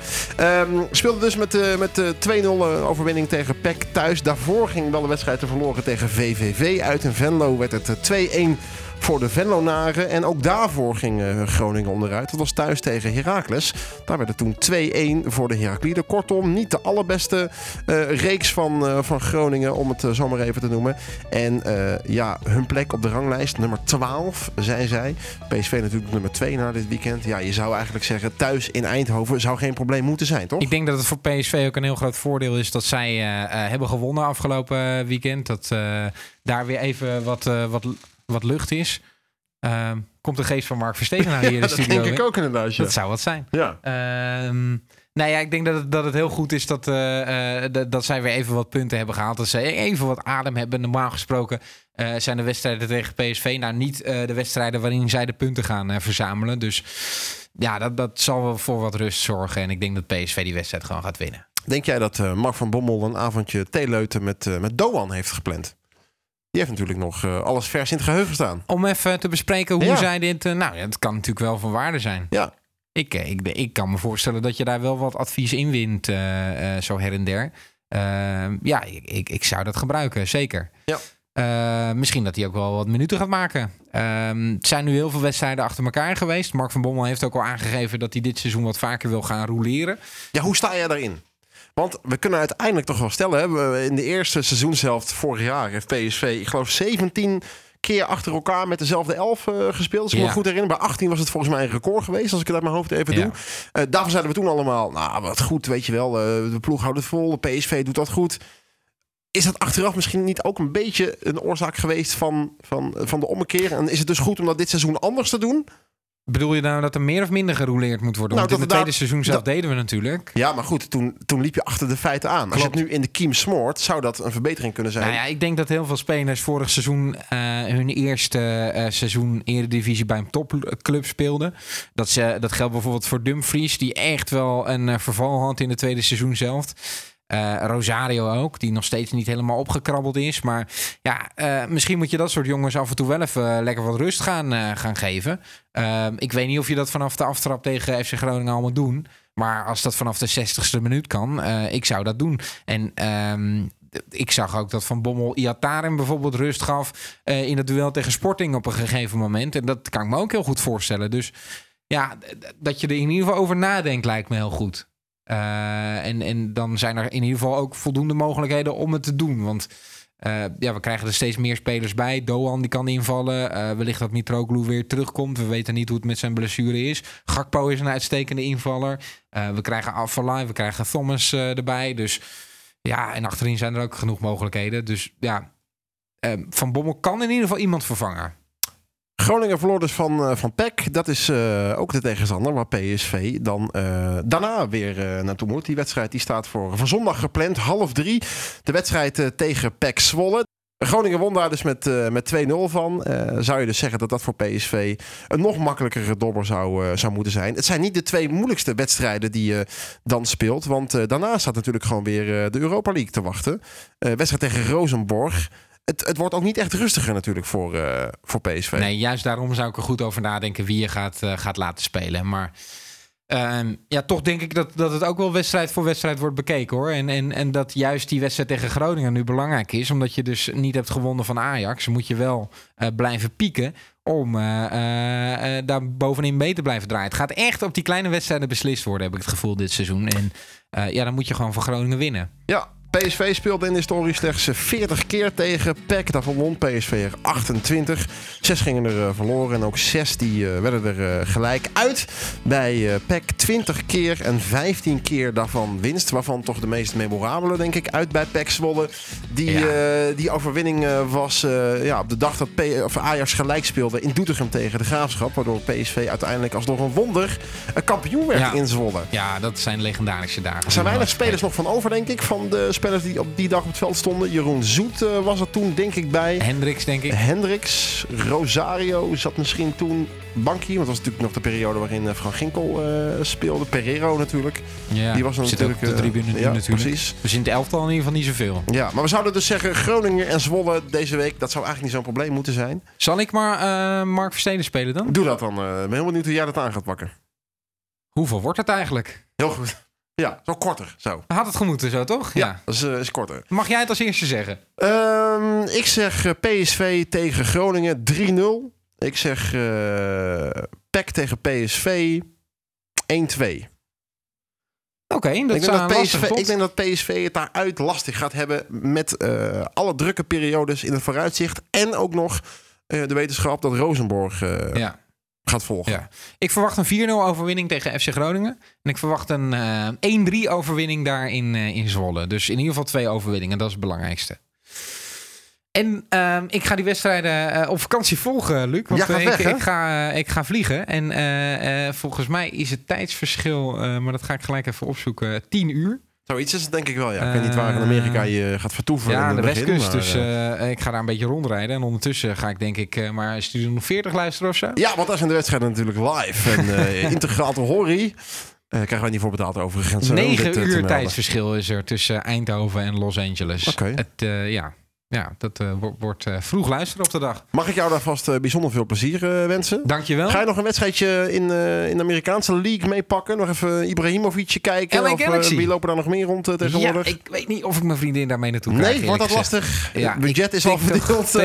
Speelde dus met 2-0 overwinning tegen PEC thuis. Daarvoor ging wel de wedstrijd te verloren tegen VVV. Uit in Venlo werd het 2-1 voor de Venlonaren. En ook daarvoor ging Groningen onderuit. Dat was thuis tegen Heracles. Daar werd het toen 2-1 voor de Herakliden. Kortom, niet de allerbeste reeks van Groningen, om het zo maar even te noemen. En hun plek op de ranglijst, nummer 12, zijn zij. PSV natuurlijk nummer 2 na dit weekend. Ja, je zou eigenlijk zeggen, thuis in Eindhoven zou geen probleem moeten zijn, toch? Ik denk dat het voor PSV ook een heel groot voordeel is dat zij hebben gewonnen afgelopen weekend. Dat daar weer even wat lucht is. Komt de geest van Mark Verstede naar hier in de studio. Dat denk ik ook inderdaad. Ja. Dat zou wat zijn. Ja. Ik denk dat het heel goed is dat zij weer even wat punten hebben gehaald. Dat zij even wat adem hebben. Normaal gesproken zijn de wedstrijden tegen PSV nou niet de wedstrijden waarin zij de punten gaan verzamelen. Dus ja, dat zal wel voor wat rust zorgen. En ik denk dat PSV die wedstrijd gewoon gaat winnen. Denk jij dat Mark van Bommel een avondje theeleuten met Doan heeft gepland? Die heeft natuurlijk nog alles vers in het geheugen staan. Om even te bespreken hoe zij dit... het kan natuurlijk wel van waarde zijn. Ja. Ik kan me voorstellen dat je daar wel wat advies in wint, zo her en der. Ik zou dat gebruiken, zeker. Ja. Misschien dat hij ook wel wat minuten gaat maken. Het zijn nu heel veel wedstrijden achter elkaar geweest. Mark van Bommel heeft ook al aangegeven dat hij dit seizoen wat vaker wil gaan rouleren. Ja, hoe sta jij daarin? Want we kunnen uiteindelijk toch wel stellen, hè? In de eerste seizoenshelft vorig jaar heeft PSV, ik geloof 17 keer achter elkaar met dezelfde 11 gespeeld. Als ik me goed herinner, bij 18 was het volgens mij een record geweest, als ik het uit mijn hoofd even doe. Daarvan zeiden we toen allemaal, nou wat goed, weet je wel, de ploeg houdt het vol, de PSV doet dat goed. Is dat achteraf misschien niet ook een beetje een oorzaak geweest van de ommekeer? En is het dus goed om dat dit seizoen anders te doen? Bedoel je nou dat er meer of minder gerouleerd moet worden? Want in het tweede seizoen zelf deden we natuurlijk. Ja, maar goed, toen liep je achter de feiten aan. Klopt. Als je het nu in de kiem smoort, zou dat een verbetering kunnen zijn? Nou ja, ik denk dat heel veel spelers vorig seizoen hun eerste seizoen eredivisie bij een topclub speelden. Dat geldt bijvoorbeeld voor Dumfries, die echt wel een verval had in het tweede seizoen zelf. Rosario ook, die nog steeds niet helemaal opgekrabbeld is. Maar ja, misschien moet je dat soort jongens af en toe wel even lekker wat rust gaan geven. Ik weet niet of je dat vanaf de aftrap tegen FC Groningen allemaal doen. Maar als dat vanaf de 60ste minuut kan, ik zou dat doen. En ik zag ook dat Van Bommel Iataren bijvoorbeeld rust gaf in het duel tegen Sporting op een gegeven moment. En dat kan ik me ook heel goed voorstellen. Dus ja, dat je er in ieder geval over nadenkt, lijkt me heel goed. En dan zijn er in ieder geval ook voldoende mogelijkheden om het te doen. Want ja, we krijgen er steeds meer spelers bij. Doan die kan invallen. Wellicht dat Mitroglou weer terugkomt. We weten niet hoe het met zijn blessure is. Gakpo is een uitstekende invaller. We krijgen Afalai, we krijgen Thomas erbij. Dus ja, en achterin zijn er ook genoeg mogelijkheden. Dus ja, Van Bommel kan in ieder geval iemand vervangen. Groningen verloor dus van PEC. Dat is ook de tegenstander waar PSV dan daarna weer naartoe moet. Die wedstrijd die staat voor zondag gepland, 14:30. De wedstrijd tegen PEC Zwolle. Groningen won daar dus met 2-0 van. Zou je dus zeggen dat dat voor PSV een nog makkelijkere dobber zou moeten zijn. Het zijn niet de twee moeilijkste wedstrijden die je dan speelt. Want daarna staat natuurlijk gewoon weer de Europa League te wachten. Wedstrijd tegen Rosenborg. Het wordt ook niet echt rustiger natuurlijk voor PSV. Nee, juist daarom zou ik er goed over nadenken wie je gaat laten spelen. Maar ja, toch denk ik dat het ook wel wedstrijd voor wedstrijd wordt bekeken, hoor. En dat juist die wedstrijd tegen Groningen nu belangrijk is. Omdat je dus niet hebt gewonnen van Ajax. Moet je wel blijven pieken om daar bovenin mee te blijven draaien. Het gaat echt op die kleine wedstrijden beslist worden, heb ik het gevoel, dit seizoen. En ja, dan moet je gewoon van Groningen winnen. Ja. PSV speelde in de historie slechts 40 keer tegen PEC. Daarvan won PSV er 28. 6 gingen er verloren en ook 6 die werden er gelijk uit. Bij PEC 20 keer en 15 keer daarvan winst. Waarvan toch de meest memorabele, denk ik, uit bij PEC Zwolle. Die overwinning was ja, op de dag dat Ajax gelijk speelde in Doetinchem tegen de Graafschap. Waardoor PSV uiteindelijk als door een wonder een kampioen werd in Zwolle. Ja, dat zijn legendarische dagen. Er zijn weinig spelers nog van over, denk ik, van de spelers die op die dag op het veld stonden. Jeroen Zoet was er toen, denk ik, bij. Hendricks, denk ik. Hendricks. Rosario zat misschien toen bankje. Want dat was natuurlijk nog de periode waarin Frank Ginkel speelde. Pereiro natuurlijk. Ja, die was dan natuurlijk de tribune natuurlijk. Precies. We zien het elftal in ieder geval niet zoveel. Ja, maar we zouden dus zeggen Groningen en Zwolle deze week. Dat zou eigenlijk niet zo'n probleem moeten zijn. Zal ik maar Mark Verstede spelen dan? Doe dat dan. Ik ben heel benieuwd hoe jij dat aan gaat pakken. Hoeveel wordt het eigenlijk? Heel goed. Ja, zo korter. Zo. Had het gemoeten zo, toch? Ja, dat is korter. Mag jij het als eerste zeggen? Ik zeg PSV tegen Groningen 3-0. Ik zeg PEC tegen PSV 1-2. Oké, ik denk dat PSV het daaruit lastig gaat hebben met alle drukke periodes in het vooruitzicht. En ook nog de wetenschap dat Rosenborg... gaat volgen. Ja. Ik verwacht een 4-0 overwinning tegen FC Groningen. En ik verwacht een 1-3 overwinning daar in Zwolle. Dus in ieder geval 2 overwinningen. Dat is het belangrijkste. En ik ga die wedstrijden op vakantie volgen, Luc. Want ik ga vliegen. En volgens mij is het tijdsverschil, maar dat ga ik gelijk even opzoeken, 10 uur. Zoiets is het denk ik wel, ja. Ik weet niet waar in Amerika je gaat vertoeven. Ja, in de Westkust. Maar, dus ik ga daar een beetje rondrijden. En ondertussen ga ik denk ik maar Studio 40 luisteren of zo. Ja, want daar zijn de wedstrijden natuurlijk live. En integraal te horen. Krijgen wij niet voor betaald overigens. 9 uur tijdsverschil is er tussen Eindhoven en Los Angeles. Okay. Dat wordt vroeg luisteren op de dag. Mag ik jou daar vast bijzonder veel plezier wensen? Dankjewel. Ga je nog een wedstrijdje in de Amerikaanse league meepakken? Nog even Ibrahimovic kijken? LA Galaxy. Wie lopen daar nog meer rond tegenwoordig? Ja, ik weet niet of ik mijn vriendin daarmee naartoe krijg. Nee, wordt dat lastig? Ja, het budget is al verdeeld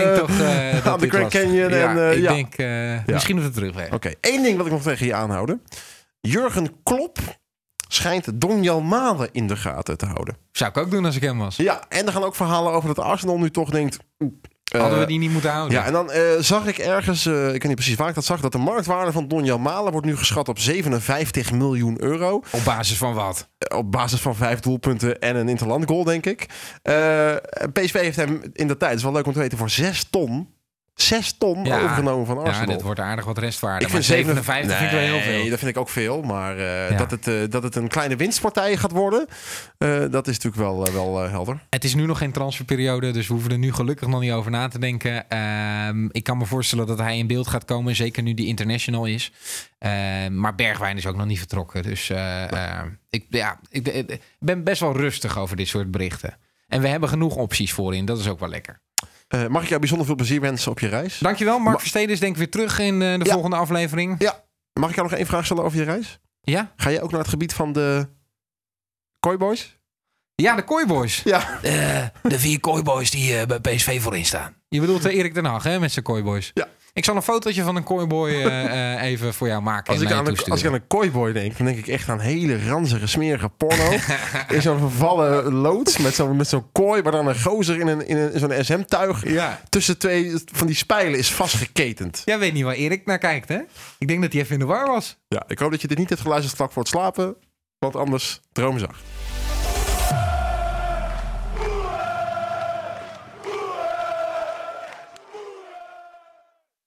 aan de Grand Canyon. Ja, misschien op de terugweg. Oké, één ding wat ik nog tegen je aanhouden. Jurgen Klopp schijnt Donyell Malen in de gaten te houden. Zou ik ook doen als ik hem was. Ja, en er gaan ook verhalen over dat Arsenal nu toch denkt... hadden we die niet moeten houden. Ja, en dan zag ik ergens, ik weet niet precies waar ik dat zag... dat de marktwaarde van Donyell Malen wordt nu geschat op 57 miljoen euro. Op basis van wat? Op basis van 5 doelpunten en een interland goal, denk ik. PSV heeft hem in de tijd, dat is wel leuk om te weten, voor 6 ton... 6 ton overgenomen van Arsenal. Ja, dit wordt aardig wat restwaarde. Ik vind 57 vind ik wel heel veel. Nee, dat vind ik ook veel. Maar dat het een kleine winstpartij gaat worden... dat is natuurlijk wel helder. Het is nu nog geen transferperiode... dus we hoeven er nu gelukkig nog niet over na te denken. Ik kan me voorstellen dat hij in beeld gaat komen... zeker nu die international is. Maar Bergwijn is ook nog niet vertrokken. Dus ik ben best wel rustig over dit soort berichten. En we hebben genoeg opties voorin. Dat is ook wel lekker. Mag ik jou bijzonder veel plezier wensen op je reis? Dankjewel. Mark Verstede is denk ik weer terug in de volgende aflevering. Ja. Mag ik jou nog één vraag stellen over je reis? Ja. Ga jij ook naar het gebied van de Kooi-boys? Ja, de Kooi-boys. Ja. De 4 Kooi-boys die bij PSV voorin staan. Je bedoelt Erik ten Hag, hè, met zijn Kooi-boys? Ja. Ik zal een fotootje van een Kooi-boy even voor jou maken. Als ik aan een Kooi-boy denk, dan denk ik echt aan hele ranzige, smerige porno. In zo'n vervallen loods met zo'n kooi, maar dan een gozer in zo'n SM-tuig. Ja. Tussen twee van die spijlen is vastgeketend. Jij weet niet waar Erik naar kijkt, hè? Ik denk dat hij even in de war was. Ja, ik hoop dat je dit niet hebt geluisterd vlak voor het slapen. Want anders droomzacht.